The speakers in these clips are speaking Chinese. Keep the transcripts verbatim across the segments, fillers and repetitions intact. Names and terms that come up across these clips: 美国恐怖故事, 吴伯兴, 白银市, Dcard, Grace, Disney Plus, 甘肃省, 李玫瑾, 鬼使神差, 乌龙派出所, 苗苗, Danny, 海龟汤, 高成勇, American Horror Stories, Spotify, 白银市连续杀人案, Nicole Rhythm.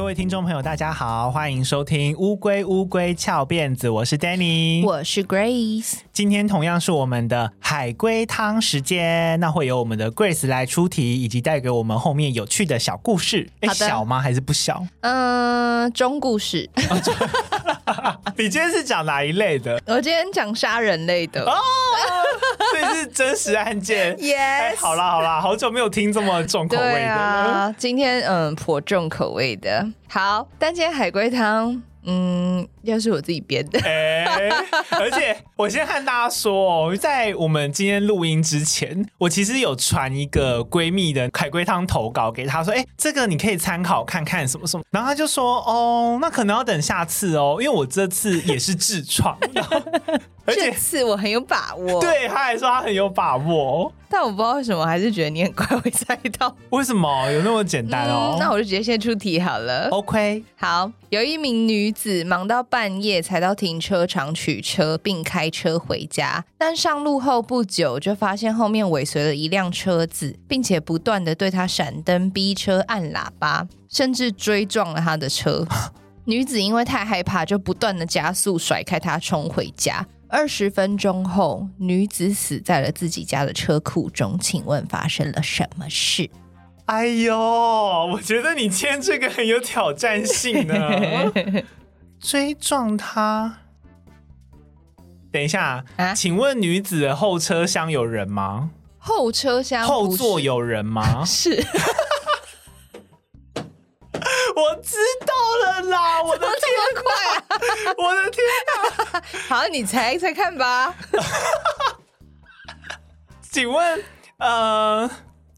各位听众朋友大家好，欢迎收听乌龟乌龟翘辫子，我是 Danny， 我是 Grace。 今天同样是我们的海龟汤时间，那会由我们的 Grace 来出题，以及带给我们后面有趣的小故事。诶，小吗？还是不小？嗯、呃，中故事。你今天是讲哪一类的？我今天讲杀人类的哦，这是真实案件。Yes， 哎，好啦好啦，好久没有听这么重口味的。对啊，今天嗯颇重口味的。好，但今天海龟汤。嗯，又是我自己编的、欸、而且我先和大家说、哦、在我们今天录音之前，我其实有传一个闺蜜的海龟汤投稿给她，说、欸、这个你可以参考看看什么什么，然后她就说哦，那可能要等下次哦，因为我这次也是自创。然后而且这次我很有把握。对，她还说她很有把握，但我不知道为什么还是觉得你很快会猜到。为什么有那么简单哦、嗯、那我就直接先出题好了。 OK， 好。有一名女子忙到半夜才到停车场取车，并开车回家，但上路后不久就发现后面尾随了一辆车子，并且不断的对她闪灯、逼车、按喇叭，甚至追撞了她的车。女子因为太害怕，就不断的加速甩开她冲回家。二十分钟后，女子死在了自己家的车库中。请问发生了什么事？哎呦，我觉得你今天这个很有挑战性呢、啊。追撞他，等一下、啊、请问女子的后车厢有人吗？后车厢后座有人吗？是。我知道了啦！我的天哪、啊、我的天哪、啊、好，你猜猜看吧。请问呃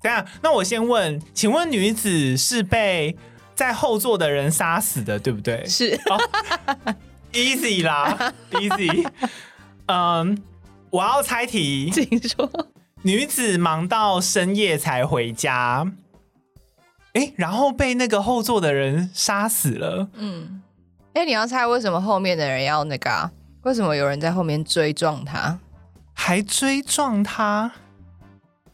等一下，那我先问，请问女子是被在后座的人杀死的，对不对？是、oh, easy 啦。easy。 嗯，我要猜题。请说。女子忙到深夜才回家，诶，然后被那个后座的人杀死了。嗯，诶，你要猜为什么后面的人要那个、啊、为什么有人在后面追撞他，还追撞他？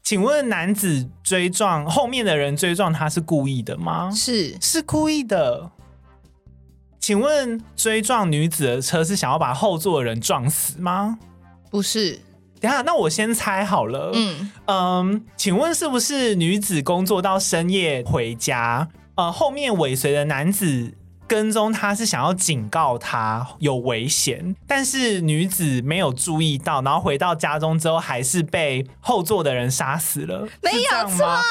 请问男子追撞后面的人追撞他是故意的吗？是，是故意的。请问追撞女子的车是想要把后座的人撞死吗？不是。等一下，那我先猜好了。嗯嗯，请问是不是女子工作到深夜回家，呃，后面尾随的男子跟踪她是想要警告她有危险，但是女子没有注意到，然后回到家中之后还是被后座的人杀死了？没有错、啊哦、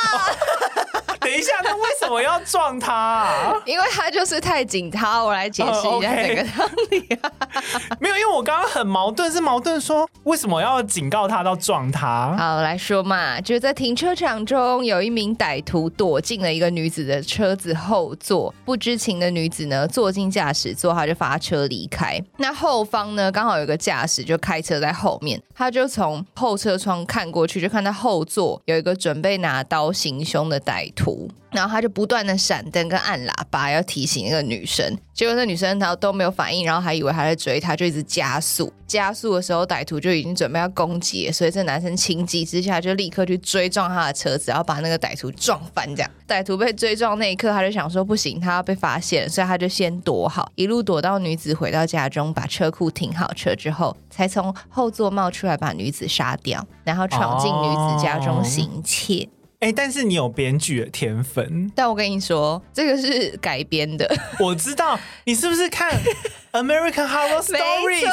等一下，那为什么要撞她、啊、因为她就是太紧她。我来解释一下整个道理、啊呃 okay、没有，因为我刚刚很矛盾，是矛盾说为什么要警告她到撞她。好，我来说嘛，就是在停车场中有一名歹徒躲进了一个女子的车子后座，不知情的女子坐进驾驶座，他就发车离开。那后方呢，刚好有个驾驶就开车在后面，他就从后车窗看过去，就看到后座有一个准备拿刀行凶的歹徒，然后他就不断的闪灯跟按喇叭要提醒那个女生，结果那女生她都没有反应，然后还以为他在追他，就一直加速。加速的时候歹徒就已经准备要攻击了，所以这男生情急之下就立刻去追撞他的车子，然后把那个歹徒撞翻。这样歹徒被追撞那一刻，他就想说不行，他要被发现了，所以他就先躲好，一路躲到女子回到家中，把车库停好车之后，才从后座冒出来把女子杀掉，然后闯进女子家中行窃、oh.哎、欸，但是你有编剧的天分。但我跟你说，这个是改编的。我知道，你是不是看 American Horror Stories？ 没错，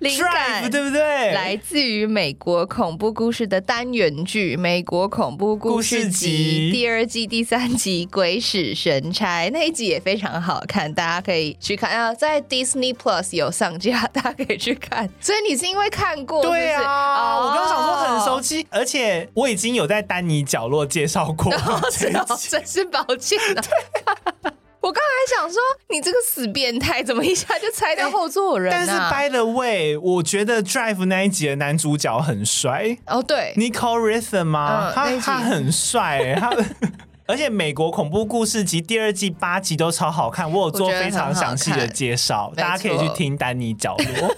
灵感 Drive, 对不对？来自于美国恐怖故事的单元剧《美国恐怖故事集》事集第二季第三集《鬼使神差》，那一集也非常好看，大家可以去看。啊，在 Disney Plus 有上架，大家可以去看。所以你是因为看过？对啊，哦、我刚想说很熟悉，而且我已经有在丹尼角落介绍过、哦、真是抱歉、啊、我刚才想说你这个死变态怎么一下就猜到后座人、啊欸、但是 by the way 我觉得 Drive 那一集的男主角很帅哦，对 Nicole Rhythm 吗、嗯、他, 他很帅、欸、他而且美国恐怖故事集第二季八集都超好看，我有做非常详细的介绍，大家可以去听丹尼角落。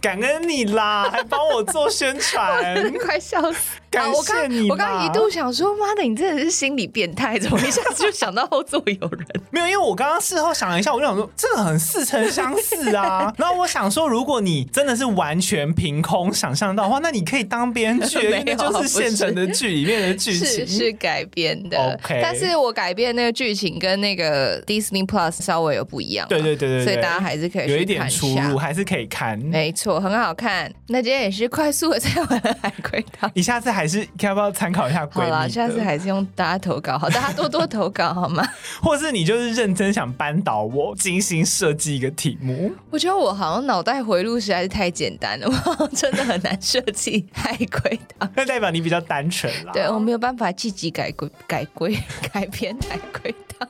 感恩你啦，还帮我做宣传，快笑死！感谢你啦。我刚一度想说，妈的，你真的是心理变态，怎么一下子就想到后座有人？没有，因为我刚刚事后想了一下，我就想说，这个很似曾相识啊。然后我想说，如果你真的是完全凭空想象到的话，那你可以当编剧，因为就是现成的剧里面的剧情 是, 是改编的。Okay. 但是我改编那个剧情跟那个 Disney Plus 稍微有不一样，对对 对, 对, 对，所以大家还是可以去看一下，有一点出入，还是可以看。没错，很好看。那今天也是快速的在玩了海龟汤，你下次还是要不要参考一下闺蜜的？好啦，下次还是用大家投稿，好，大家多多投稿好吗？或是你就是认真想扳倒我，精心设计一个题目。我觉得我好像脑袋回路实在是太简单了，我真的很难设计海龟汤。那代表你比较单纯啦。对，我没有办法积极改规改规改编海龟汤。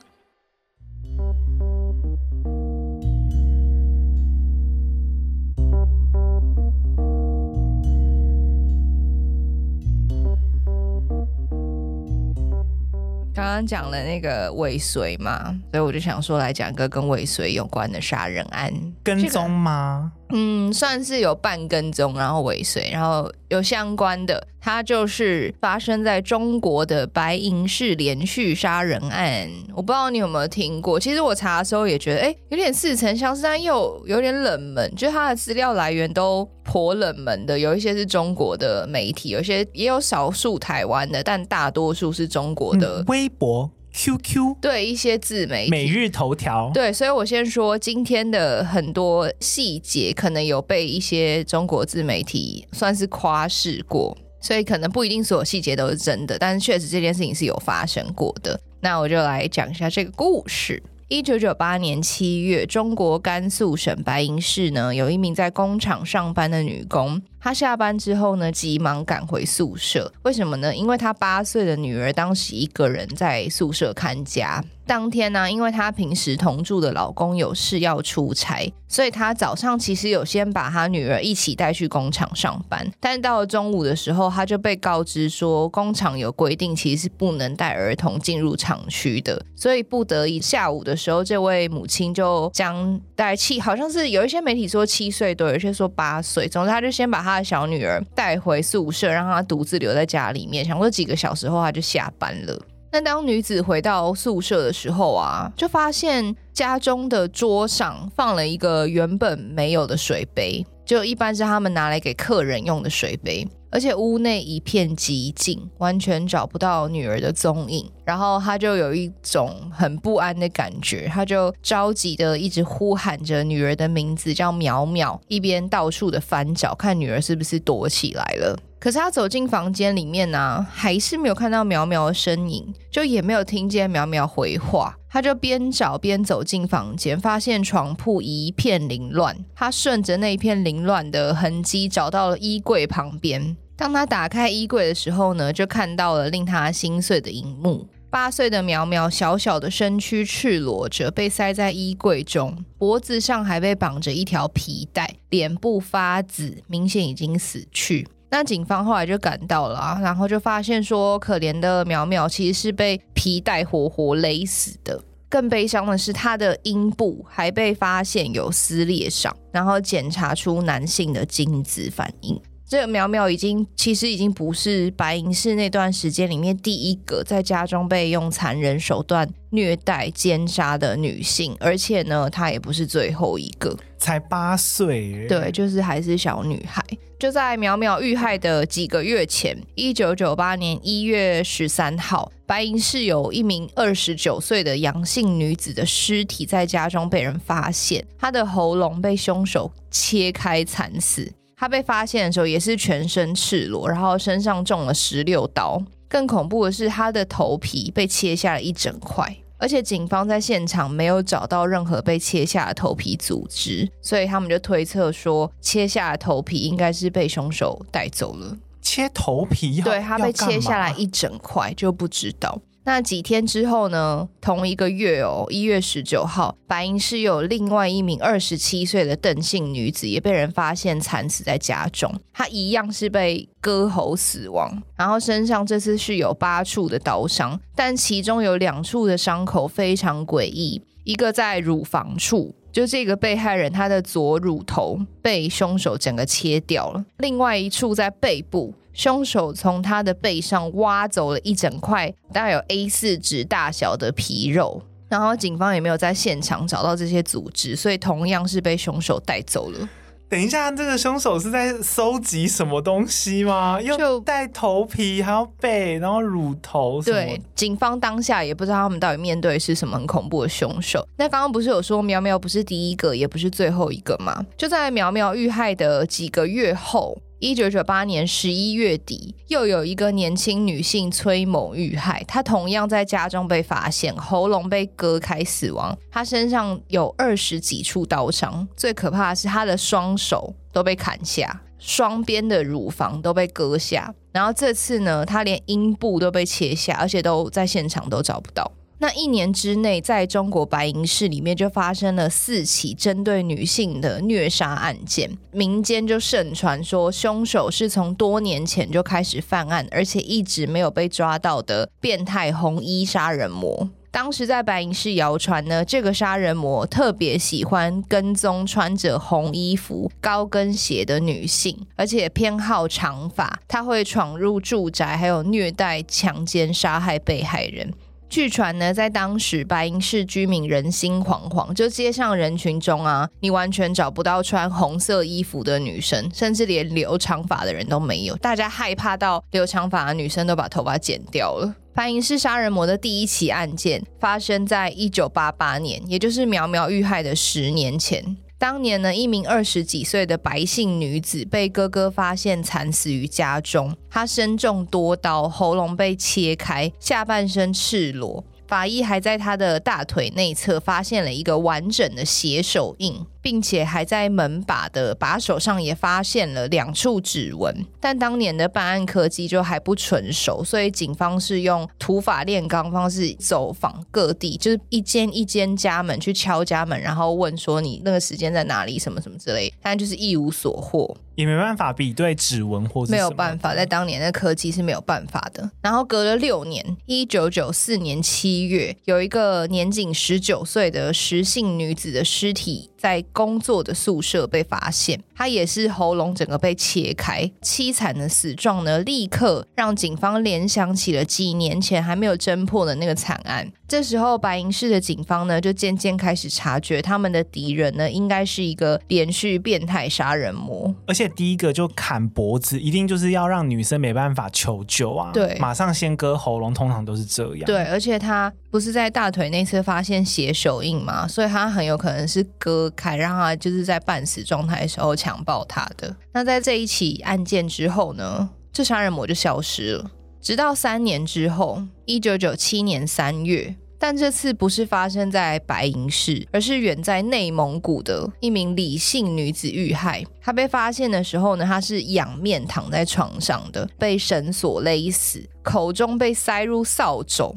刚刚讲了那个尾随嘛，所以我就想说来讲一个跟尾随有关的杀人案。跟踪吗？这个、嗯，算是有半跟踪，然后尾随，然后有相关的，它就是发生在中国的白银市连续杀人案。我不知道你有没有听过，其实我查的时候也觉得，哎，有点似曾相识，但又有点冷门，就是它的资料来源都颇冷门的，有一些是中国的媒体，有些也有少数台湾的，但大多数是中国的、嗯、微博、Q Q， 对，一些自媒体、每日头条，对，所以我先说今天的很多细节可能有被一些中国自媒体算是夸饰过，所以可能不一定所有细节都是真的，但是确实这件事情是有发生过的。那我就来讲一下这个故事。一九九八年七月，中国甘肃省白银市呢，有一名在工厂上班的女工，她下班之后呢急忙赶回宿舍。为什么呢？因为她八岁的女儿当时一个人在宿舍看家。当天呢、啊、因为她平时同住的老公有事要出差，所以她早上其实有先把她女儿一起带去工厂上班，但到了中午的时候，她就被告知说工厂有规定其实是不能带儿童进入厂区的，所以不得已下午的时候，这位母亲就将大概七，好像是有一些媒体说七岁多，有些说八岁，总之她就先把她她的小女儿带回宿舍，让她独自留在家里面，想说几个小时后她就下班了。那当女子回到宿舍的时候啊，就发现家中的桌上放了一个原本没有的水杯，就一般是他们拿来给客人用的水杯，而且屋内一片寂静，完全找不到女儿的踪影。然后她就有一种很不安的感觉，她就着急的一直呼喊着女儿的名字叫淼淼，一边到处的翻找看女儿是不是躲起来了。可是她走进房间里面啊，还是没有看到淼淼的身影，就也没有听见淼淼回话。她就边找边走进房间，发现床铺一片凌乱，她顺着那一片凌乱的痕迹找到了衣柜旁边。当她打开衣柜的时候呢，就看到了令她心碎的一幕。八岁的苗苗小小的身躯赤裸着，被塞在衣柜中，脖子上还被绑着一条皮带，脸部发紫，明显已经死去。那警方后来就赶到了、啊、然后就发现说可怜的苗苗其实是被皮带活活勒死的，更悲伤的是她的阴部还被发现有撕裂伤，然后检查出男性的精子反应。这个苗苗已经其实已经不是白银市那段时间里面第一个在家中被用残忍手段虐待奸杀的女性，而且呢她也不是最后一个，才八岁，对，就是还是小女孩。就在苗苗遇害的几个月前，一九九八年一月十三号，白银市有一名二十九岁的阳性女子的尸体在家中被人发现，她的喉咙被凶手切开惨死，她被发现的时候也是全身赤裸，然后身上中了十六刀，更恐怖的是她的头皮被切下了一整块，而且警方在现场没有找到任何被切下的头皮组织，所以他们就推测说切下的头皮应该是被凶手带走了。切头皮？对，她被切下来一整块，就不知道。那几天之后呢，同一个月哦，一月十九号，白银市有另外一名二十七岁的邓姓女子也被人发现惨死在家中，她一样是被割喉死亡，然后身上这次是有八处的刀伤，但其中有两处的伤口非常诡异，一个在乳房处，就这个被害人他的左乳头被凶手整个切掉了，另外一处在背部，凶手从他的背上挖走了一整块大概有 A 四 纸大小的皮肉，然后警方也没有在现场找到这些组织，所以同样是被凶手带走了。等一下，这个凶手是在搜集什么东西吗？又带头皮还要背然后乳头什么。对，警方当下也不知道他们到底面对是什么很恐怖的凶手。那刚刚不是有说苗苗不是第一个也不是最后一个吗？就在苗苗遇害的几个月后，一九九八年十一月底，又有一个年轻女性崔某遇害，她同样在家中被发现，喉咙被割开死亡，她身上有二十几处刀伤，最可怕的是她的双手都被砍下，双边的乳房都被割下，然后这次呢，她连阴部都被切下，而且都在现场都找不到。那一年之内，在中国白银市里面就发生了四起针对女性的虐杀案件，民间就盛传说凶手是从多年前就开始犯案，而且一直没有被抓到的变态红衣杀人魔。当时在白银市谣传呢，这个杀人魔特别喜欢跟踪穿着红衣服高跟鞋的女性，而且偏好长发，他会闯入住宅还有虐待强奸杀害被害人。据传呢，在当时白银市居民人心惶惶，就街上人群中啊，你完全找不到穿红色衣服的女生，甚至连留长发的人都没有，大家害怕到留长发的女生都把头发剪掉了。白银市杀人魔的第一起案件发生在一九八八年，也就是苗苗遇害的十年前。当年呢，一名二十几岁的白姓女子被哥哥发现惨死于家中，她身中多刀，喉咙被切开，下半身赤裸，法医还在她的大腿内侧发现了一个完整的血手印，并且还在门把的把手上也发现了两处指纹。但当年的办案科技就还不纯熟，所以警方是用土法炼钢方式走访各地，就是一间一间家门去敲家门，然后问说你那个时间在哪里什么什么之类，但就是一无所获，也没办法比对指纹或是什么，没有办法，在当年的科技是没有办法的。然后隔了六年，一九九四年七月，有一个年仅十九岁的石姓女子的尸体在工作的宿舍被发现，她也是喉咙整个被切开，凄惨的死状呢，立刻让警方联想起了几年前还没有侦破的那个惨案。这时候白银市的警方呢，就渐渐开始察觉他们的敌人呢，应该是一个连续变态杀人魔，而且第一个就砍脖子，一定就是要让女生没办法求救啊，对，马上先割喉咙，通常都是这样。对，而且他不是在大腿内侧发现血手印嘛，所以他很有可能是割开，让他就是在半死状态的时候强暴他的。那在这一起案件之后呢，这杀人魔就消失了。直到三年之后，一九九七年三月，但这次不是发生在白银市，而是远在内蒙古的一名李姓女子遇害。她被发现的时候呢，她是仰面躺在床上的，被绳索勒死，口中被塞入扫帚，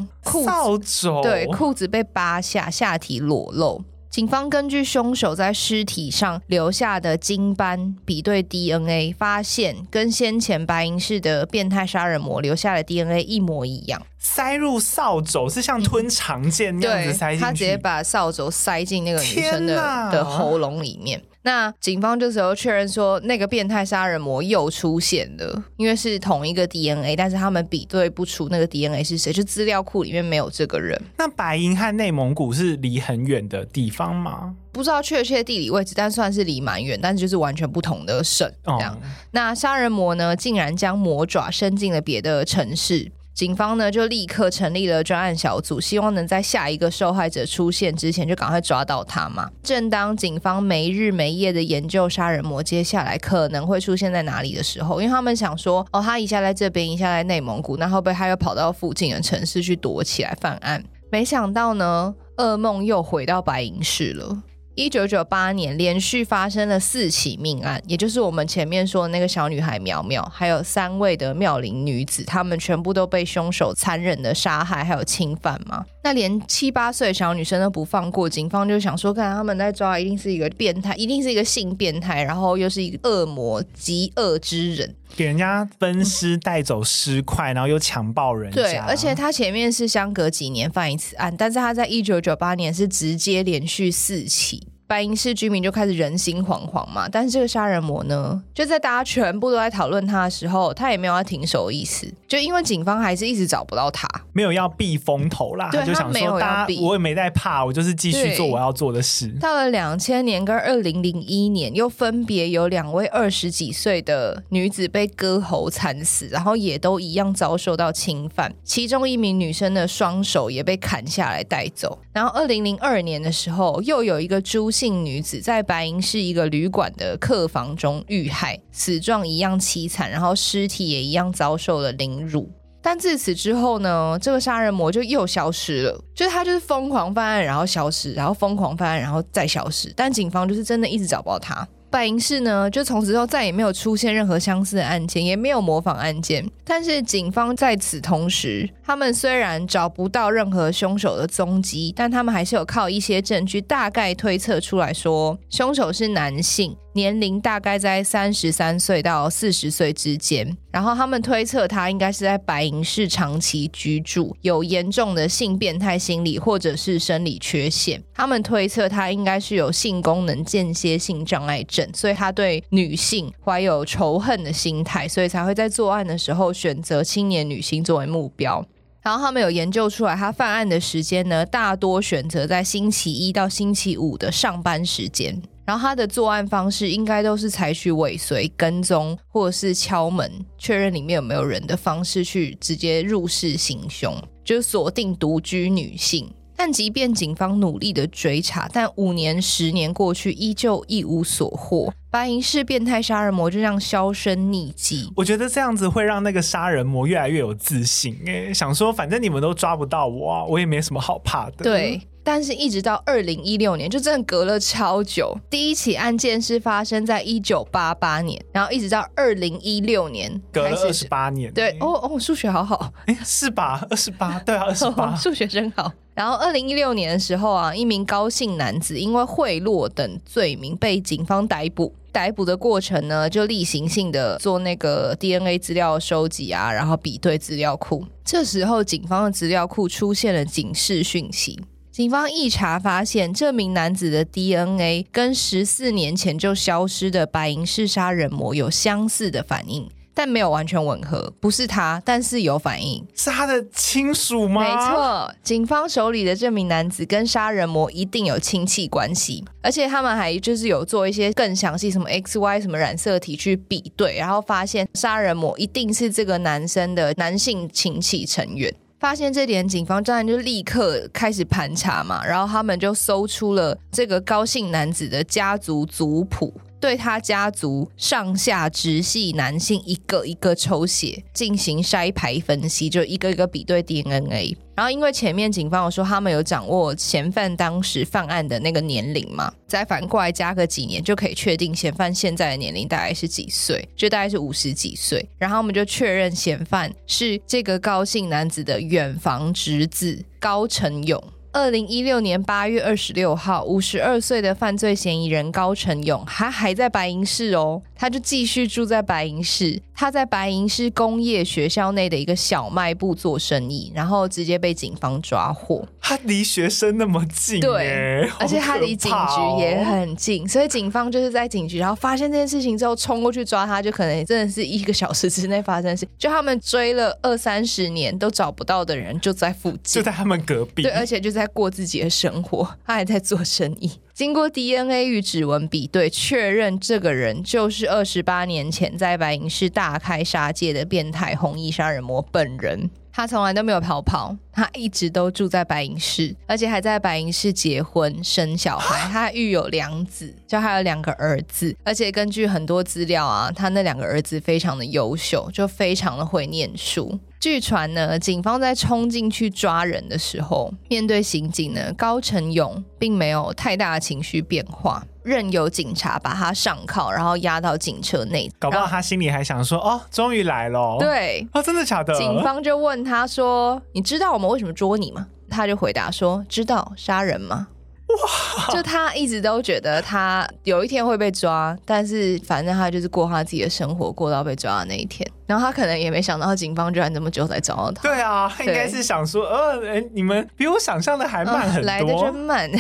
扫帚，对，裤子被扒下，下体裸露。警方根据凶手在尸体上留下的精斑比对 D N A， 发现跟先前白银市的变态杀人魔留下的 D N A 一模一样。塞入扫帚是像吞长剑那样子塞进去，嗯，对，他直接把扫帚塞进那个女生 的, 的喉咙里面。那警方这时候确认说，那个变态杀人魔又出现了，因为是同一个 D N A， 但是他们比对不出那个 D N A 是谁，就资料库里面没有这个人。那白银和内蒙古是离很远的地方吗？不知道确切地理位置，但算是离蛮远，但是就是完全不同的省这样。哦，那杀人魔呢，竟然将魔爪伸进了别的城市。警方呢就立刻成立了专案小组，希望能在下一个受害者出现之前就赶快抓到他嘛。正当警方没日没夜的研究杀人魔接下来可能会出现在哪里的时候，因为他们想说，哦，他一下在这边，一下在内蒙古，那会不会他又跑到附近的城市去躲起来犯案？没想到呢，噩梦又回到白银市了。一九九八年连续发生了四起命案，也就是我们前面说的那个小女孩苗苗，还有三位的妙龄女子，她们全部都被凶手残忍的杀害还有侵犯嘛。那连七八岁小女生都不放过，警方就想说，看他们在抓一定是一个变态，一定是一个性变态，然后又是一个恶魔，极恶之人，给人家分尸带走尸块，然后又强暴人家。对，而且他前面是相隔几年犯一次案，但是他在一九九八年是直接连续四起。白银市居民就开始人心惶惶嘛，但是这个杀人魔呢，就在大家全部都在讨论他的时候，他也没有要停手的意思，就因为警方还是一直找不到他，没有要避风头啦，对，就想说大家我也没在怕，我就是继续做我要做的事。到了两千年跟二零零一年又分别有两位二十几岁的女子被割喉惨死，然后也都一样遭受到侵犯，其中一名女生的双手也被砍下来带走。然后二零零二年的时候又有一个朱姓女子在白银市一个旅馆的客房中遇害，死状一样凄惨，然后尸体也一样遭受了凌辱。但自此之后呢，这个杀人魔就又消失了，就是他就是疯狂犯案然后消失，然后疯狂犯案然后再消失，但警方就是真的一直找不到他。白银市呢就从此后再也没有出现任何相似的案件，也没有模仿案件。但是警方在此同时，他们虽然找不到任何凶手的踪迹，但他们还是有靠一些证据大概推测出来说凶手是男性，年龄大概在三十三岁到四十岁之间，然后他们推测他应该是在白银市长期居住，有严重的性变态心理或者是生理缺陷，他们推测他应该是有性功能间歇性障碍症，所以他对女性怀有仇恨的心态，所以才会在作案的时候选择青年女性作为目标。然后他们有研究出来他犯案的时间呢，大多选择在星期一到星期五的上班时间，然后他的作案方式应该都是采取尾随、跟踪或是敲门确认里面有没有人的方式去直接入室行凶，就是锁定独居女性。但即便警方努力的追查，但五年十年过去依旧一无所获，白银市变态杀人魔就这样销声匿迹。我觉得这样子会让那个杀人魔越来越有自信、欸、想说反正你们都抓不到我啊，我也没什么好怕的。对，但是一直到二零一六年就真的隔了超久，第一起案件是发生在一九八八年，然后一直到二零一六年隔了二十八年。对，哦哦，数学好好、欸、是吧，二十八，对啊，二十八，数、哦、学真好。然后二零一六年的时候啊，一名高姓男子因为贿赂等罪名被警方逮捕，逮捕的过程呢就例行性的做那个 D N A 资料收集啊，然后比对资料库。这时候警方的资料库出现了警示讯息，警方一查发现这名男子的 D N A 跟十四年前就消失的白银市杀人魔有相似的反应，但没有完全吻合，不是他，但是有反应。是他的亲属吗？没错，警方手里的这名男子跟杀人魔一定有亲戚关系，而且他们还就是有做一些更详细什么 X Y 什么染色体去比对，然后发现杀人魔一定是这个男生的男性亲戚成员。发现这点，警方当然就立刻开始盘查嘛，然后他们就搜出了这个高姓男子的家族族谱，对他家族上下直系男性一个一个抽血进行筛排分析，就一个一个比对 D N A。 然后因为前面警方有说他们有掌握嫌犯当时犯案的那个年龄嘛，再反过来加个几年就可以确定嫌犯现在的年龄大概是几岁，就大概是五十几岁。然后我们就确认嫌犯是这个高姓男子的远房侄子高成勇。二零一六年八月二十六号，五十二岁的犯罪嫌疑人高成勇他还在白银市哦，他就继续住在白银市，他在白银市工业学校内的一个小卖部做生意，然后直接被警方抓获。他离学生那么近耶，对，而且他离警局也很近、哦、所以警方就是在警局然后发现这件事情之后冲过去抓他，就可能真的是一个小时之内发生的事，就他们追了二三十年都找不到的人就在附近，就在他们隔壁，对，而且就在在过自己的生活，他还在做生意。经过 D N A 与指纹比对，确认这个人就是二十八年前在白银市大开杀戒的变态红衣杀人魔本人。他从来都没有逃跑，他一直都住在白银市，而且还在白银市结婚生小孩，他育有两子，就还有两个儿子。而且根据很多资料啊，他那两个儿子非常的优秀，就非常的会念书。据传呢，警方在冲进去抓人的时候，面对刑警呢，高成勇并没有太大的情绪变化，任由警察把他上铐，然后押到警车内。搞不好他心里还想说，哦，终于来了。对，哦，真的假的？警方就问他说，你知道我们为什么捉你吗？他就回答说，知道，杀人吗？哇！就他一直都觉得他有一天会被抓，但是反正他就是过他自己的生活，过到被抓的那一天。然后他可能也没想到警方居然这么久才找到他。对啊，他应该是想说呃你们比我想象的还慢很多、呃、来的就慢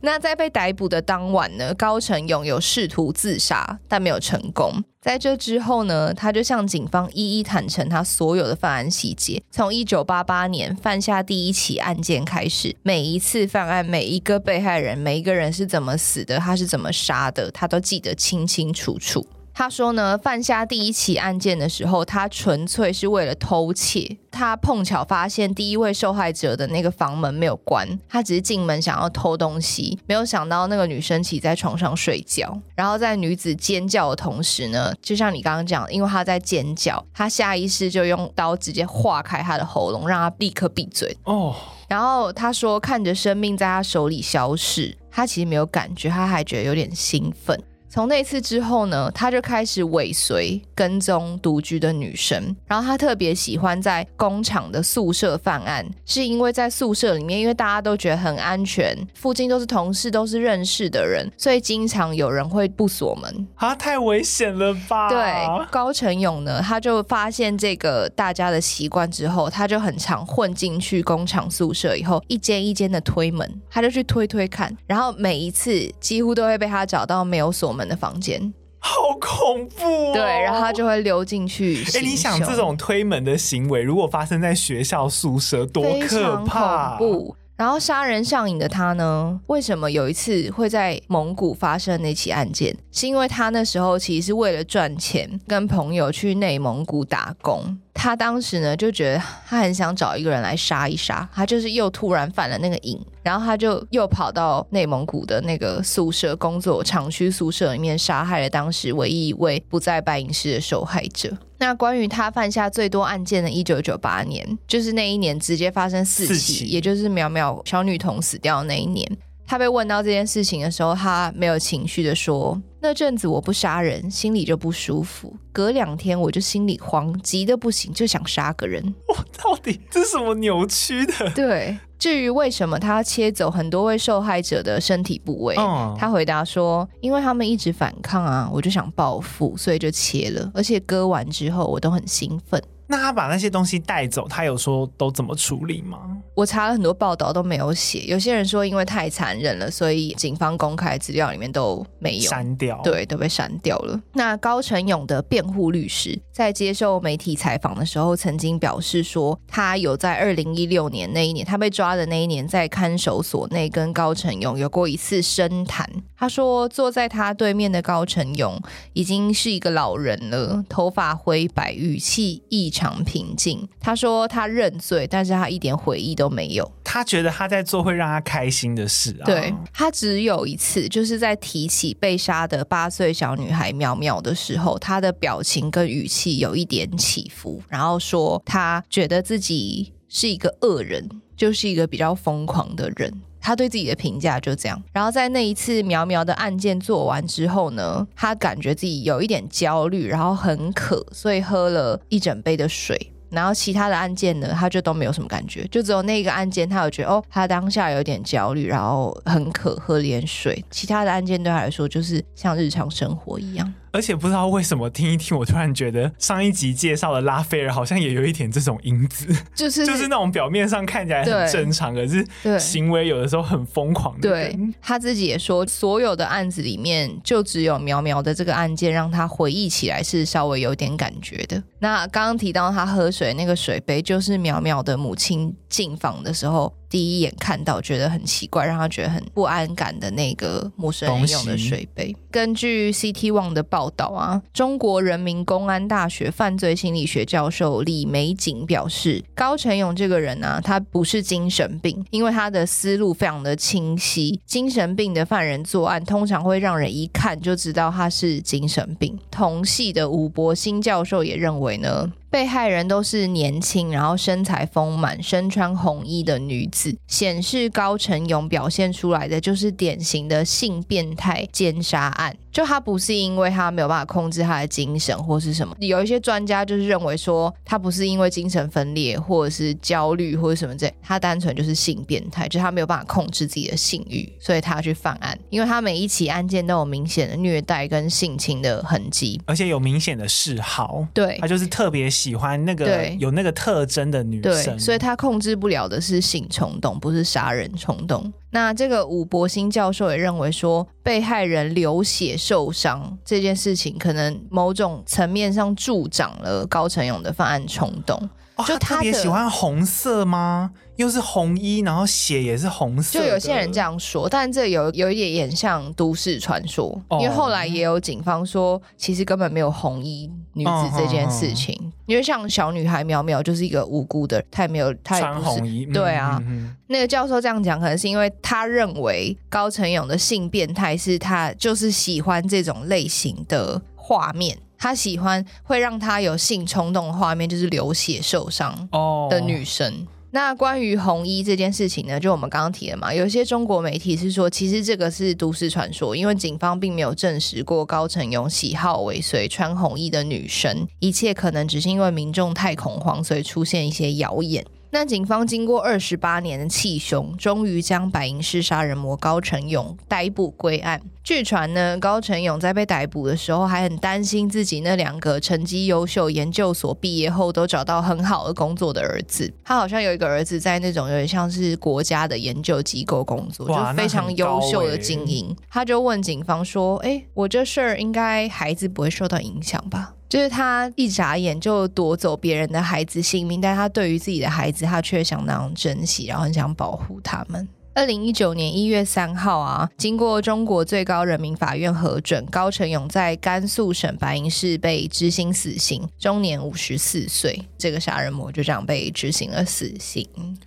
那在被逮捕的当晚呢，高承勇有试图自杀但没有成功。在这之后呢，他就向警方一一坦诚他所有的犯案细节，从一九八八年犯下第一起案件开始，每一次犯案，每一个被害人，每一个人是怎么死的，他是怎么杀的，他都记得清清楚楚。他说呢，犯下第一起案件的时候，他纯粹是为了偷窃。他碰巧发现第一位受害者的那个房门没有关，他只是进门想要偷东西，没有想到那个女生其实在床上睡觉。然后在女子尖叫的同时呢，就像你刚刚讲，因为她在尖叫，他下意识就用刀直接划开她的喉咙，让她立刻闭嘴。哦。然后他说，看着生命在他手里消逝，他其实没有感觉，他还觉得有点兴奋。从那次之后呢，他就开始尾随跟踪独居的女生，然后他特别喜欢在工厂的宿舍犯案，是因为在宿舍里面，因为大家都觉得很安全，附近都是同事，都是认识的人，所以经常有人会不锁门啊，太危险了吧。对，高承勇呢，他就发现这个大家的习惯之后，他就很常混进去工厂宿舍，以后一间一间的推门，他就去推推看，然后每一次几乎都会被他找到没有锁门的房间，好恐怖哦。对，然后他就会溜进去。哎、欸，你想这种推门的行为如果发生在学校宿舍多可怕，非常恐怖。然后杀人上瘾的他呢，为什么有一次会在蒙古发生那起案件，是因为他那时候其实是为了赚钱跟朋友去内蒙古打工。他当时呢就觉得他很想找一个人来杀一杀，他就是又突然犯了那个瘾，然后他就又跑到内蒙古的那个宿舍工作厂区宿舍里面，杀害了当时唯一一位不在白银市的受害者。那关于他犯下最多案件的一九九八年，就是那一年直接发生四起，也就是淼淼小女童死掉的那一年。他被问到这件事情的时候，他没有情绪的说，那阵子我不杀人心里就不舒服，隔两天我就心里慌，急得不行，就想杀个人。哇，到底这是什么扭曲的。对，至于为什么他切走很多位受害者的身体部位、oh. 他回答说，因为他们一直反抗啊，我就想报复，所以就切了，而且割完之后我都很兴奋。那他把那些东西带走，他有说都怎么处理吗？我查了很多报道都没有写，有些人说因为太残忍了，所以警方公开资料里面都没有删掉。对，都被删掉了。那高承勇的辩护律师在接受媒体采访的时候曾经表示说，他有在二零一六年那一年他被抓的那一年，在看守所内跟高承勇有过一次深谈。他说坐在他对面的高承勇已经是一个老人了，头发灰白，语气异常非常平静。他说他认罪，但是他一点悔意都没有。他觉得他在做会让他开心的事啊。对，他只有一次，就是在提起被杀的八岁小女孩淼淼的时候，他的表情跟语气有一点起伏，然后说他觉得自己是一个恶人，就是一个比较疯狂的人。他对自己的评价就这样。然后在那一次苗苗的案件做完之后呢，他感觉自己有一点焦虑，然后很渴，所以喝了一整杯的水。然后其他的案件呢，他就都没有什么感觉，就只有那个案件他有觉得哦，他当下有点焦虑，然后很渴，喝点水。其他的案件对他来说就是像日常生活一样。而且不知道为什么听一听，我突然觉得上一集介绍的拉斐尔好像也有一点这种因子，就是就是那种表面上看起来很正常，可是行为有的时候很疯狂的人。对，他自己也说，所有的案子里面就只有苗苗的这个案件让他回忆起来是稍微有点感觉的。那刚刚提到他喝水那个水杯，就是苗苗的母亲进房的时候第一眼看到觉得很奇怪，让他觉得很不安感的那个陌生人用的水杯。根据 C T 一 的报道啊，中国人民公安大学犯罪心理学教授李玫瑾表示，高承勇这个人啊，他不是精神病，因为他的思路非常的清晰。精神病的犯人作案通常会让人一看就知道他是精神病。同系的吴伯兴教授也认为呢，被害人都是年轻然后身材丰满身穿红衣的女子，显示高成勇表现出来的就是典型的性变态奸杀案，就他不是因为他没有办法控制他的精神或是什么，有一些专家就是认为说他不是因为精神分裂或者是焦虑或者什么之类，他单纯就是性变态，就是他没有办法控制自己的性欲，所以他要去犯案，因为他每一起案件都有明显的虐待跟性侵的痕迹，而且有明显的嗜好，对，他就是特别喜欢那个有那个特征的女生，对，所以他控制不了的是性冲动，不是杀人冲动。那这个伍伯欣教授也认为说，被害人流血受伤这件事情可能某种层面上助长了高成勇的犯案冲动。哦、就 他, 他特别喜欢红色吗？又是红衣，然后血也是红色的。就有些人这样说，但这 有, 有一点点像都市传说、哦，因为后来也有警方说，其实根本没有红衣女子这件事情，哦、因为像小女孩苗苗就是一个无辜的，她也没有，她也不是穿红衣，对啊、嗯嗯嗯。那个教授这样讲，可能是因为他认为高成勇的性变态是他就是喜欢这种类型的画面。他喜欢会让他有性冲动的画面，就是流血受伤的女生、oh.那关于红衣这件事情呢，就我们刚刚提了嘛，有些中国媒体是说其实这个是都市传说，因为警方并没有证实过高成勇喜好尾随穿红衣的女生，一切可能只是因为民众太恐慌，所以出现一些谣言。那警方经过二十八年的气胸，终于将白银市杀人魔高成勇逮捕归案。据传呢，高成勇在被逮捕的时候还很担心自己那两个成绩优秀、研究所毕业后都找到很好的工作的儿子，他好像有一个儿子在那种有点像是国家的研究机构工作，就非常优秀的精英、欸、他就问警方说，诶，我这事儿应该孩子不会受到影响吧，就是他一眨眼就夺走别人的孩子性命，但他对于自己的孩子他却相当珍惜，然后很想保护他们。二零一九年一月三号啊，经过中国最高人民法院核准，高成勇在甘肃省白银市被执行死刑，终年五十四岁，这个杀人魔就这样被执行了死刑。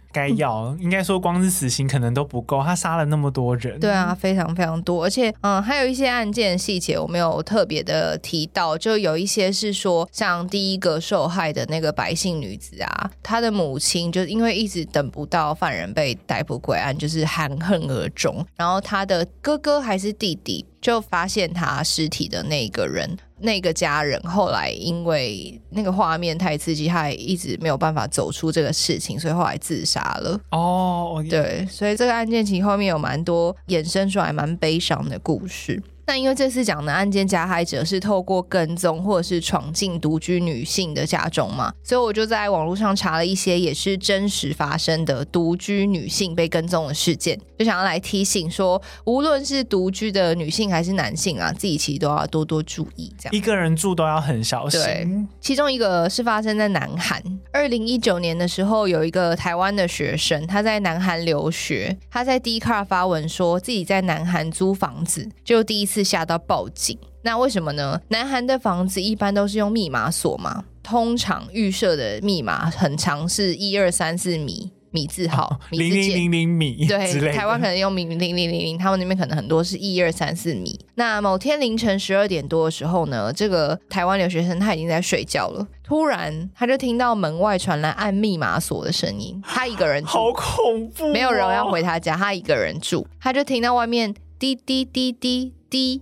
该要应该说光是死刑可能都不够，他杀了那么多人，对啊，非常非常多，而且嗯，还有一些案件细节我没有特别的提到，就有一些是说像第一个受害的那个白姓女子啊，她的母亲就因为一直等不到犯人被逮捕归案，就是含恨而终，然后她的哥哥还是弟弟就发现她尸体的那个人那个家人后来因为那个画面太刺激，他也一直没有办法走出这个事情，所以后来自杀了。哦、oh, ，对，所以这个案件其实后面有蛮多衍生出来蛮悲伤的故事。那因为这次讲的案件加害者是透过跟踪或者是闯进独居女性的家中嘛，所以我就在网络上查了一些也是真实发生的独居女性被跟踪的事件，就想要来提醒说无论是独居的女性还是男性啊，自己其实都要多多注意，这样一个人住都要很小心。对，其中一个是发生在南韩，二零一九年的时候有一个台湾的学生，他在南韩留学，他在 Dcard 发文说自己在南韩租房子，就第一次吓到报警。那为什么呢？南韩的房子一般都是用密码锁嘛，通常预设的密码很长，是一二三四米米字号、哦、米字键零零零零米，对，台湾可能用零零零零，他们那边可能很多是一二三四米。那某天凌晨十二点多的时候呢，这个台湾留学生他已经在睡觉了，突然他就听到门外传来按密码锁的声音，他一个人住，好恐怖、哦、没有人要回他家，他一个人住，他就听到外面滴滴滴滴滴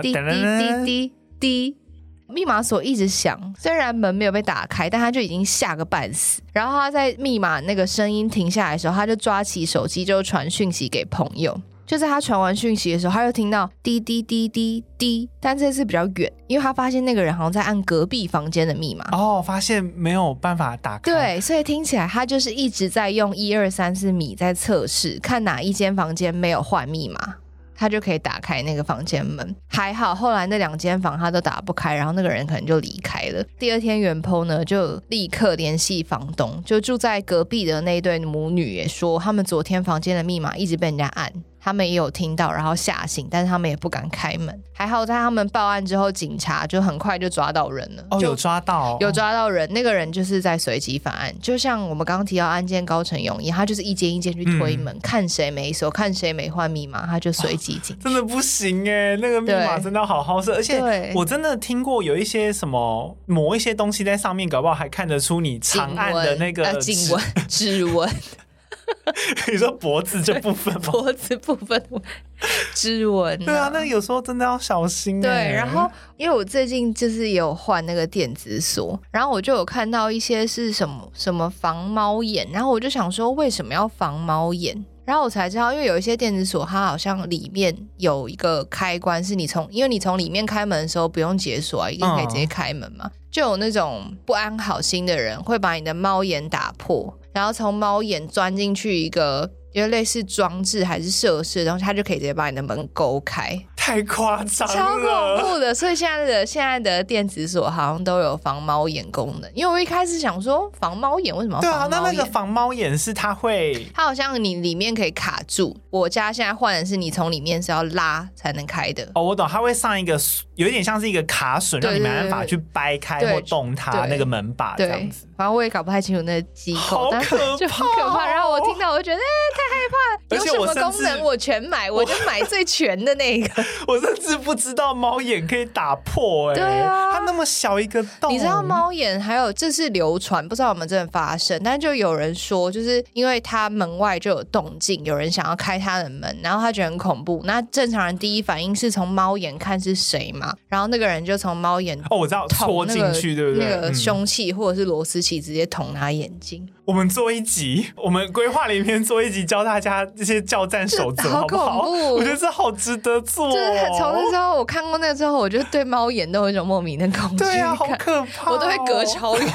滴滴滴滴，密码锁一直响，虽然门没有被打开，但他就已经吓个半死。然后他在密码那个声音停下来的时候，他就抓起手机就传讯息给朋友，就在他传完讯息的时候，他又听到滴滴滴滴滴，但这次比较远，因为他发现那个人好像在按隔壁房间的密码，哦，发现没有办法打开，对，所以听起来他就是一直在用一二三四米在测试，看哪一间房间没有换密码他就可以打开那个房间门。还好后来那两间房他都打不开，然后那个人可能就离开了。第二天原 po 呢就立刻联系房东，就住在隔壁的那一对母女也说他们昨天房间的密码一直被人家按，他们也有听到然后吓醒，但是他们也不敢开门。还好在他们报案之后警察就很快就抓到人了。哦，有抓到、哦、有抓到人，那个人就是在随机犯案，就像我们刚刚提到案件高成勇一样，他就是一间一间去推门、嗯、看谁没锁，看谁没换密码，他就随机进去。真的不行耶，那个密码真的好好设，而且我真的听过有一些什么某一些东西在上面搞不好还看得出你长按的那个指纹、呃、指纹你说脖子这部分吗？脖子部分指纹、啊、对啊，那有时候真的要小心、欸、对。然后因为我最近就是有换那个电子锁，然后我就有看到一些是什么什么防猫眼，然后我就想说为什么要防猫眼，然后我才知道因为有一些电子锁它好像里面有一个开关是你从因为你从里面开门的时候不用解锁啊，一定可以直接开门嘛、嗯、就有那种不安好心的人会把你的猫眼打破，然后从猫眼钻进去一个因为类似装置还是设施，然后他就可以直接把你的门勾开。太夸张了，超恐怖的。所以现在的现在的电子锁好像都有防猫眼功能，因为我一开始想说防猫眼为什么要防猫眼？对啊，那那个防猫眼是它会它好像你里面可以卡住，我家现在换的是你从里面是要拉才能开的。哦，我懂，它会上一个有点像是一个卡榫，让你没办法去掰开或动它那个门把这样子。反正我也搞不太清楚那个机构，但是就很可怕。然后我听到我就觉得、欸、太害怕，有什么功能我全买， 我, 我就买最全的那个。我甚至不知道猫眼可以打破、欸，哎，对啊，它那么小一个洞。你知道猫眼还有这是流传，不知道有没有真的发生，但就有人说，就是因为它门外就有动静，有人想要开它的门，然后他觉得很恐怖。那正常人第一反应是从猫眼看是谁嘛，然后那个人就从猫眼、那個、哦，我知道戳进去，对不对？那个凶器或者是螺丝。直接捅他眼睛。我们做一集，我们规划里面做一集教大家这些教战守则，好不好？我觉得这好值得做、哦。就是从那之后，我看过那之后，我就对猫眼都有一种莫名的恐惧感。对啊，好可怕、哦！我都会隔超远，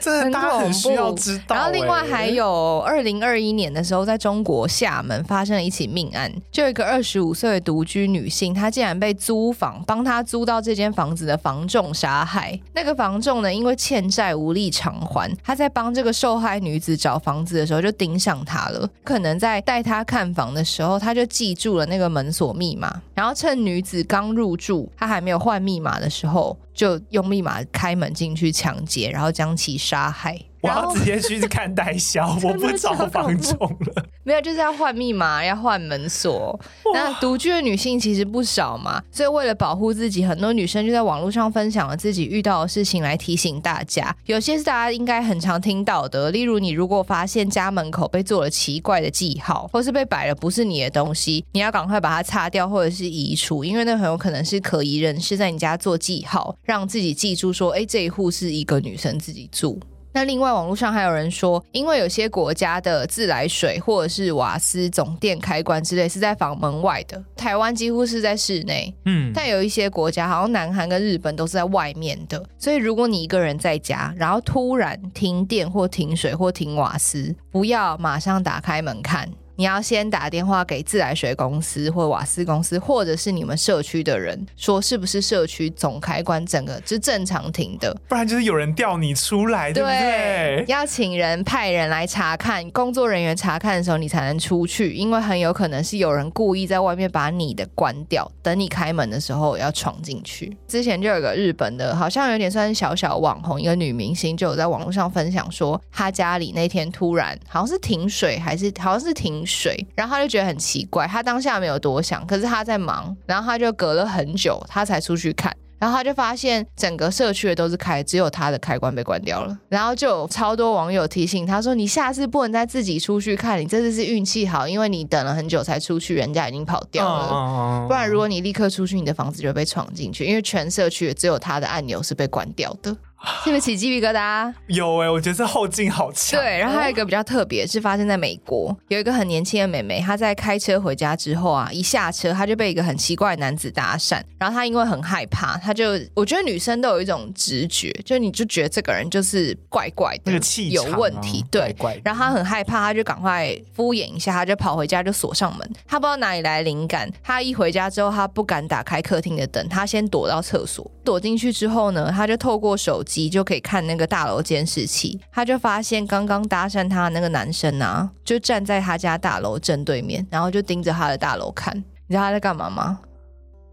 真的大家很需要知道、欸。然后另外还有二零二一年的时候，在中国厦门发生了一起命案，就有一个二十五岁的独居女性，她竟然被租房帮她租到这间房子的房仲杀害。那个房仲呢，因为欠债无力偿还，他在帮这个受受害女子找房子的时候就盯上她了，可能在带她看房的时候他就记住了那个门锁密码，然后趁女子刚入住她还没有换密码的时候就用密码开门进去抢劫，然后将其杀害。我要直接去看代销我不找房仲了。没有，就是要换密码，要换门锁。那独居的女性其实不少嘛，所以为了保护自己，很多女生就在网络上分享了自己遇到的事情来提醒大家。有些是大家应该很常听到的，例如你如果发现家门口被做了奇怪的记号，或是被摆了不是你的东西，你要赶快把它擦掉或者是移除，因为那很有可能是可疑人士在你家做记号，让自己记住说，哎，这一户是一个女生自己住。那另外网络上还有人说，因为有些国家的自来水或者是瓦斯总电开关之类是在房门外的，台湾几乎是在室内，嗯，但有一些国家好像南韩跟日本都是在外面的，所以如果你一个人在家然后突然停电或停水或停瓦斯，不要马上打开门看，你要先打电话给自来水公司或瓦斯公司，或者是你们社区的人，说是不是社区总开关整个是正常停的，不然就是有人调你出来， 对, 对不对？要请人派人来查看，工作人员查看的时候你才能出去，因为很有可能是有人故意在外面把你的关掉，等你开门的时候要闯进去。之前就有个日本的好像有点算是小小网红，一个女明星就有在网络上分享说，她家里那天突然好像是停水还是好像是停水水，然后他就觉得很奇怪，他当下没有多想，可是他在忙，然后他就隔了很久他才出去看，然后他就发现整个社区的都是开，只有他的开关被关掉了，然后就有超多网友提醒他说，你下次不能再自己出去看，你这次是运气好，因为你等了很久才出去，人家已经跑掉了，不然如果你立刻出去，你的房子就会被闯进去，因为全社区只有他的按钮是被关掉的。是不是起鸡皮疙瘩？有哎、欸，我觉得这后劲好强。对，然后还有一个比较特别，是发生在美国，有一个很年轻的妹妹，她在开车回家之后啊，一下车她就被一个很奇怪的男子搭讪，然后她因为很害怕，她就我觉得女生都有一种直觉，就你就觉得这个人就是怪怪的，那个气场、啊、有问题，对怪怪。然后她很害怕，她就赶快敷衍一下，她就跑回家就锁上门。她不知道哪里来的灵感，她一回家之后，她不敢打开客厅的灯，她先躲到厕所，躲进去之后呢，她就透过手机。机就可以看那个大楼监视器，他就发现刚刚搭讪他的那个男生啊就站在他家大楼正对面，然后就盯着他的大楼看。你知道他在干嘛吗？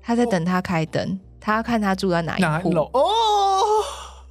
他在等他开灯，他要看他住在哪一户，哦，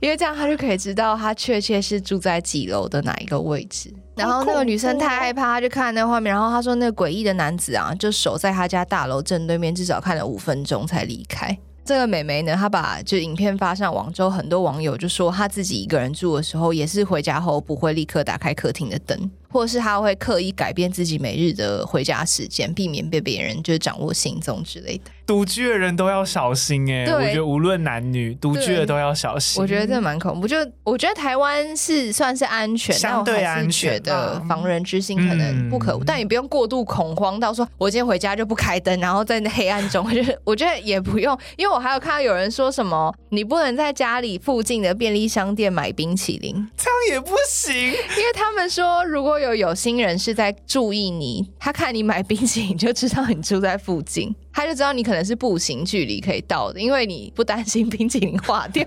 因为这样他就可以知道他确切是住在几楼的哪一个位置。然后那个女生太害怕，她就看那个画面，然后她说那个诡异的男子啊就守在他家大楼正对面，至少看了五分钟才离开。这个妹妹呢，她把就影片发上网之后，很多网友就说她自己一个人住的时候也是回家后不会立刻打开客厅的灯，或是她会刻意改变自己每日的回家时间，避免被别人就是掌握行踪之类的。独居的人都要小心耶、欸、我觉得无论男女独居的都要小心，我觉得这蛮恐怖。就我觉得台湾是算是安全，相对安全的，防人之心可能不可无、嗯、但也不用过度恐慌到说我今天回家就不开灯，然后在黑暗中我觉得也不用。因为我还有看到有人说什么你不能在家里附近的便利商店买冰淇淋，这样也不行，因为他们说如果有有心人是在注意你，他看你买冰淇淋就知道你住在附近，他就知道你可能是步行距离可以到的，因为你不担心冰淇淋化掉。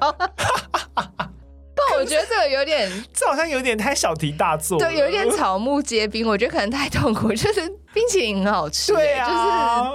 但我觉得这个有点这好像有点太小题大做了，对，有点草木皆兵，我觉得可能太痛苦。就是冰淇淋很好吃、欸、对 啊,、就是、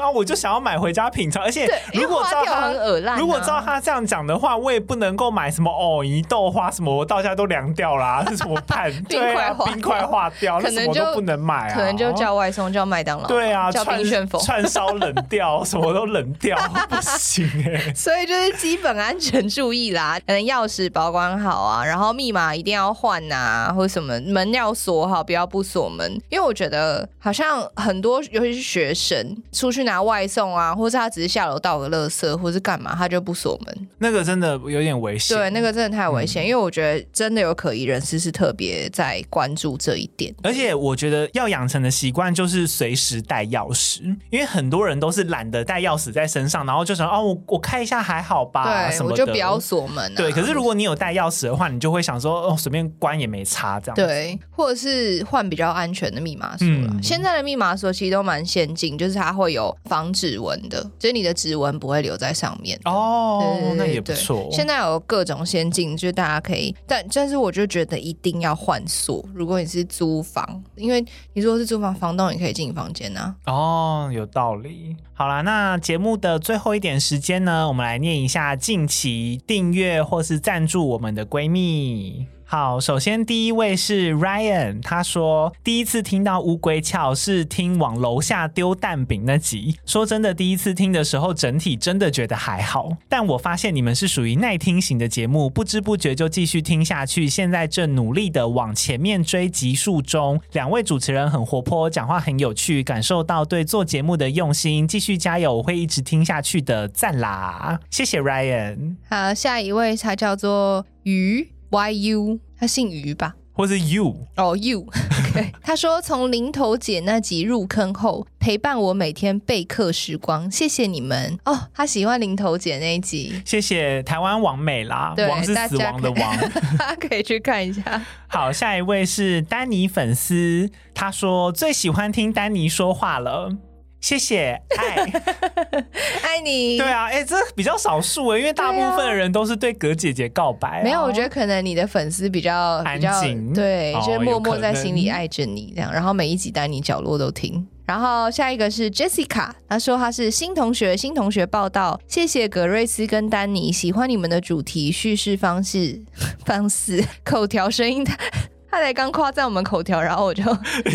啊我就想要买回家品尝。而且如果照他很恶烂、啊、如果照他这样讲的话，我也不能够买什么藕泥豆花什么，我到家都凉掉啦、啊、是什么盘冰块化 掉,、啊、冰块化掉可能就什么都不能买、啊、可能就叫外送，叫麦当劳，对啊，叫冰旋风，串烧冷掉什么都冷掉不行耶、欸、所以就是基本安全注意啦，可能钥匙保管好啊，然后密码一定要换啊，或什么门要锁好，不要不锁门。因为我觉得好像很很多尤其是学生出去拿外送啊，或是他只是下楼倒个垃圾或是干嘛，他就不锁门，那个真的有点危险。对，那个真的太危险、嗯、因为我觉得真的有可疑人士是特别在关注这一点。而且我觉得要养成的习惯就是随时带钥匙，因为很多人都是懒得带钥匙在身上，然后就想哦 我, 我开一下还好吧，对，什么的我就不要锁门、啊、对。可是如果你有带钥匙的话，你就会想说哦随便关也没差这样子，对，或者是换比较安全的密码锁啦、嗯、现在的密码锁其实都蛮先进，就是它会有防指纹的，就是你的指纹不会留在上面哦、oh, 那也不错。现在有各种先进，就是大家可以，但但是我就觉得一定要换锁。如果你是租房，因为你如果是租房，房东也可以进你房间啊。哦、oh, 有道理。好啦，那节目的最后一点时间呢，我们来念一下近期订阅或是赞助我们的闺蜜。好，首先第一位是 Ryan， 他说第一次听到乌龟壳是听往楼下丢蛋饼那集，说真的第一次听的时候整体真的觉得还好，但我发现你们是属于耐听型的节目，不知不觉就继续听下去，现在正努力的往前面追集数中，两位主持人很活泼，讲话很有趣，感受到对做节目的用心，继续加油，我会一直听下去的，赞啦，谢谢 Ryan。 好，下一位他叫做鱼Y U， 他姓于吧，或是 U 哦 U， 他说从零头姐那集入坑后陪伴我每天备课时光，谢谢你们哦。他喜欢零头姐那一集，谢谢台湾王美啦，王是死亡的王，大家可以去看一下。好，下一位是丹尼粉丝，他说最喜欢听丹尼说话了，谢谢爱爱你。对啊、欸、这比较少数耶，因为大部分的人都是对葛姐姐告白、啊、没有，我觉得可能你的粉丝比较安静，对、哦、就是默默在心里爱着你这样，然后每一集丹尼角落都听。然后下一个是 Jessica， 她说她是新同学，新同学报道，谢谢格瑞斯跟丹尼，喜欢你们的主题叙事方式方式口条声音的。他才刚夸赞我们口条，然后我就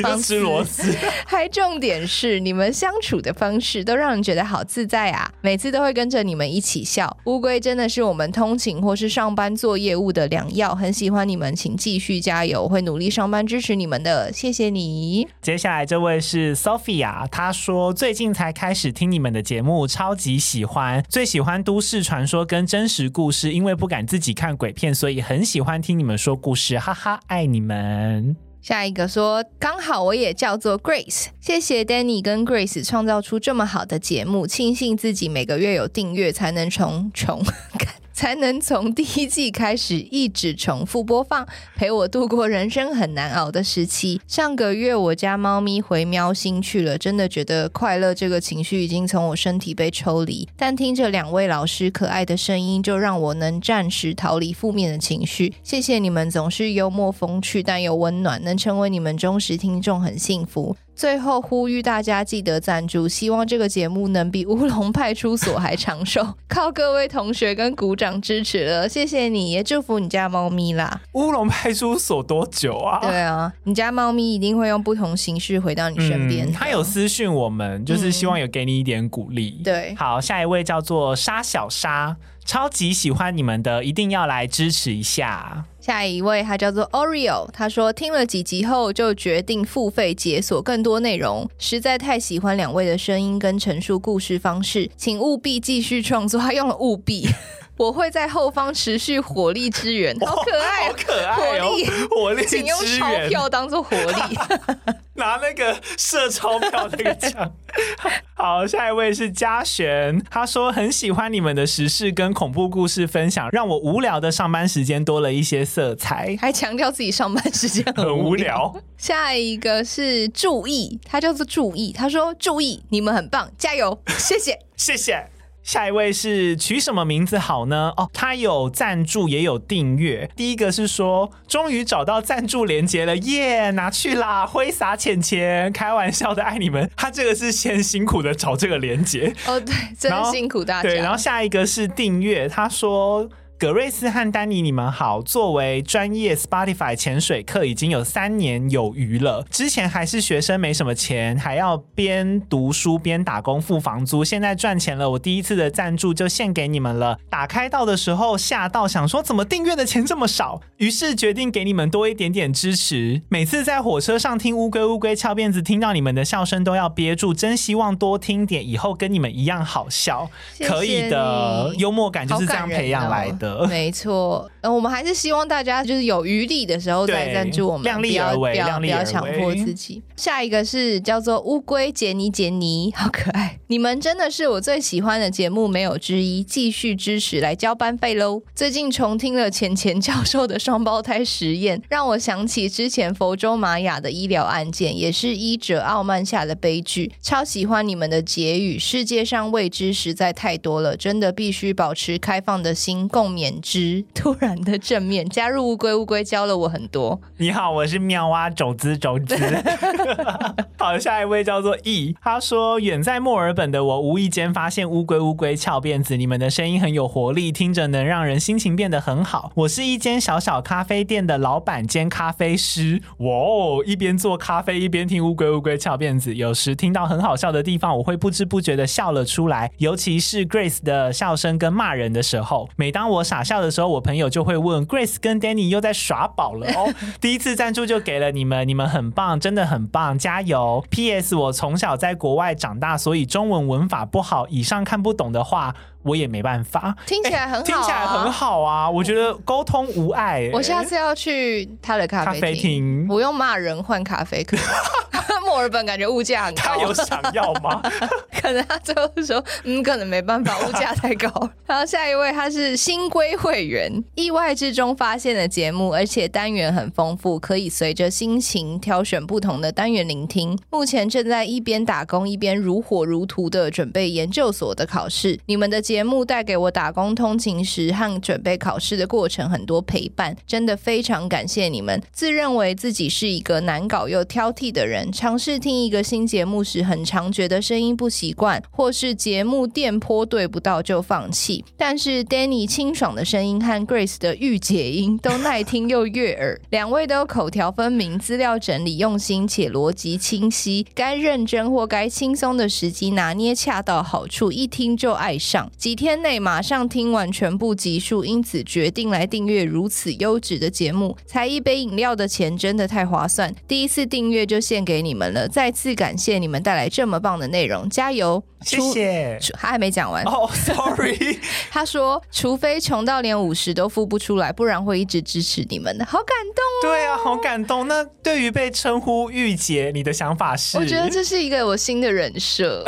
放吃螺丝。还重点是你们相处的方式都让人觉得好自在啊，每次都会跟着你们一起笑。乌龟真的是我们通勤或是上班做业务的良药，很喜欢你们，请继续加油，会努力上班支持你们的，谢谢你。接下来这位是 Sophia， 她说最近才开始听你们的节目，超级喜欢，最喜欢都市传说跟真实故事，因为不敢自己看鬼片，所以很喜欢听你们说故事，哈哈，爱你们。下一个说刚好我也叫做 Grace， 谢谢 Danny 跟 Grace 创造出这么好的节目，庆幸自己每个月有订阅才能从穷才能从第一季开始一直重复播放，陪我度过人生很难熬的时期。上个月我家猫咪回喵星去了，真的觉得快乐这个情绪已经从我身体被抽离，但听着两位老师可爱的声音，就让我能暂时逃离负面的情绪。谢谢你们总是幽默风趣但又温暖，能成为你们忠实听众很幸福。最后呼吁大家记得赞助，希望这个节目能比乌龙派出所还长寿，靠各位同学跟鼓掌支持了，谢谢你，也祝福你家猫咪啦。乌龙派出所多久啊？对啊，你家猫咪一定会用不同形式回到你身边、嗯、他有私讯我们，就是希望有给你一点鼓励、嗯、对。好，下一位叫做沙小沙，超级喜欢你们的，一定要来支持一下。下一位他叫做 Oreo， 他说听了几集后就决定付费解锁更多内容，实在太喜欢两位的声音跟陈述故事方式，请务必继续创作。他用了务必我会在后方持续火力支援，好可爱、哦、好可爱、哦、火力火力支援，请用钞票当做火力拿那个射钞票那个奖好，下一位是嘉璇，他说很喜欢你们的时事跟恐怖故事分享，让我无聊的上班时间多了一些色彩，还强调自己上班时间很无 聊, 很无聊下一个是注意，他叫做注意，他说注意你们很棒，加油，谢谢谢谢。下一位是取什么名字好呢？哦，他有赞助也有订阅。第一个是说终于找到赞助连结了，耶、yeah, 拿去啦，挥洒钱钱，开玩笑的爱你们。他这个是先辛苦的找这个连结哦，对，真的辛苦大家。对，然后下一个是订阅，他说Grace 和 Danny 你们好，作为专业 Spotify 潜水课已经有三年有余了，之前还是学生没什么钱，还要边读书边打工付房租，现在赚钱了，我第一次的赞助就献给你们了。打开到的时候吓到，想说怎么订阅的钱这么少，于是决定给你们多一点点支持。每次在火车上听乌龟乌龟翘辫子，听到你们的笑声都要憋住，真希望多听点，以后跟你们一样好笑。谢谢，可以的，幽默感就是这样培养来的。没错、呃、我们还是希望大家就是有余力的时候再赞助我们，量力而为，不要不要强迫自己。下一个是叫做乌龟杰尼杰尼，好可爱，你们真的是我最喜欢的节目没有之一，继续支持，来交班费咯。最近重听了钱钱教授的双胞胎实验，让我想起之前佛州玛雅的医疗案件，也是医者傲慢下的悲剧。超喜欢你们的结语，世界上未知实在太多了，真的必须保持开放的心，共免之。突然的正面，加入乌龟乌龟教了我很多。你好，我是喵啊，种子种子好，下一位叫做 E， 他说远在墨尔本的我无意间发现乌龟乌龟翘辫子，你们的声音很有活力，听着能让人心情变得很好。我是一间小小咖啡店的老板兼咖啡师，哇哦，一边做咖啡一边听乌龟乌龟翘辫子，有时听到很好笑的地方我会不知不觉的笑了出来，尤其是 Grace 的笑声跟骂人的时候。每当我傻笑的时候，我朋友就会问 Grace 跟 Danny 又在耍宝了哦。第一次赞助就给了你们，你们很棒，真的很棒，加油。 P S 我从小在国外长大，所以中文文法不好，以上看不懂的话我也没办法。听起来很好、啊欸、听起来很好啊，我觉得沟通无碍、欸、我下次要去他的咖啡厅，我用骂人换咖啡客墨尔本感觉物价很高，他有想要吗可能他最后说嗯，可能没办法，物价太高然后下一位他是新规会员，意外之中发现的节目，而且单元很丰富，可以随着心情挑选不同的单元聆听。目前正在一边打工一边如火如荼的准备研究所的考试，你们的节目节目带给我打工通勤时和准备考试的过程很多陪伴，真的非常感谢你们。自认为自己是一个难搞又挑剔的人，尝试听一个新节目时很常觉得声音不习惯，或是节目电波对不到就放弃，但是 Danny 清爽的声音和 Grace 的御姐音都耐听又悦耳两位都口条分明，资料整理用心且逻辑清晰，该认真或该轻松的时机拿捏恰到好处，一听就爱上，几天内马上听完全部集数，因此决定来订阅如此优质的节目，才一杯饮料的钱真的太划算，第一次订阅就献给你们了，了，再次感谢你们带来这么棒的内容，加油。谢谢。他还没讲完哦、oh, sorry 他说除非穷到连五十都付不出来，不然会一直支持你们的。好感动哦。对啊，好感动。那对于被称呼御姐，你的想法是？我觉得这是一个我新的人设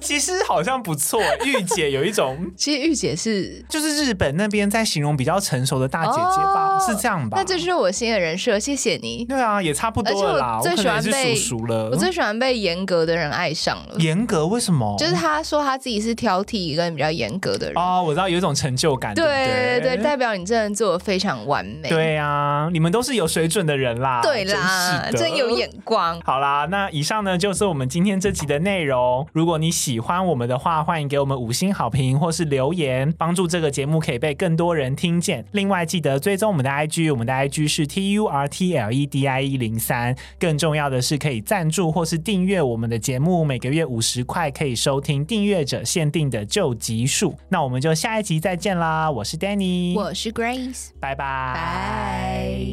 其实好像不错，御姐有一种其实御姐是就是日本那边在形容比较成熟的大姐姐吧、oh, 是这样吧。那这是我新的人设，谢谢你。对啊，也差不多了啦。我最喜欢被叔叔了，我最喜欢被严格的人爱上了。严格为什么？就是他说他自己是挑剔跟比较严格的人。哦，我知道，有一种成就感。对对 对, 对, 对代表你真的做得非常完美。对啊，你们都是有水准的人啦。对啦， 真, 真有眼光。好啦，那以上呢就是我们今天这集的内容。如果你喜欢我们的话，欢迎给我们五星好评或是留言，帮助这个节目可以被更多人听见。另外记得追踪我们的 I G， 我们的 I G 是 T U R T L E D I E 零三。更重要的是可以赞助或是订阅我们的节目，每个月五十块可以收听订阅者限定的旧集数。那我们就下一集再见啦。我是 Danny， 我是 Grace， 拜拜。